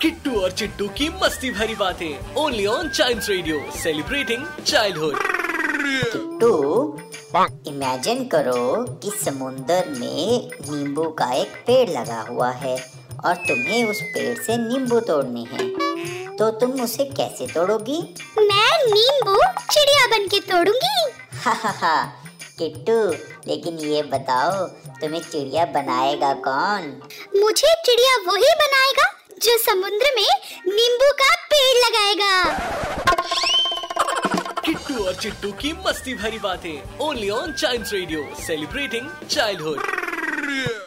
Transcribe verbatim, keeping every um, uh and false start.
किट्टू और चिट्टू की मस्ती भरी बातें only on Chimes radio, celebrating childhood. Kittu, imagine करो कि समुंदर में नींबू का एक पेड़ लगा हुआ है और तुम्हें उस पेड़ से नींबू तोड़ने हैं, तो तुम उसे कैसे तोड़ोगी? मैं नींबू चिड़िया बन के तोड़ूंगी। हा हा हा किट्टू, लेकिन ये बताओ तुम्हें चिड़िया बनाएगा कौन? मुझे चिड़िया वही बनाएगा जो समुद्र में नींबू का पेड़ लगाएगा। किट्टू और चिट्टू की मस्ती भरी बातें only on Chimes radio, celebrating childhood.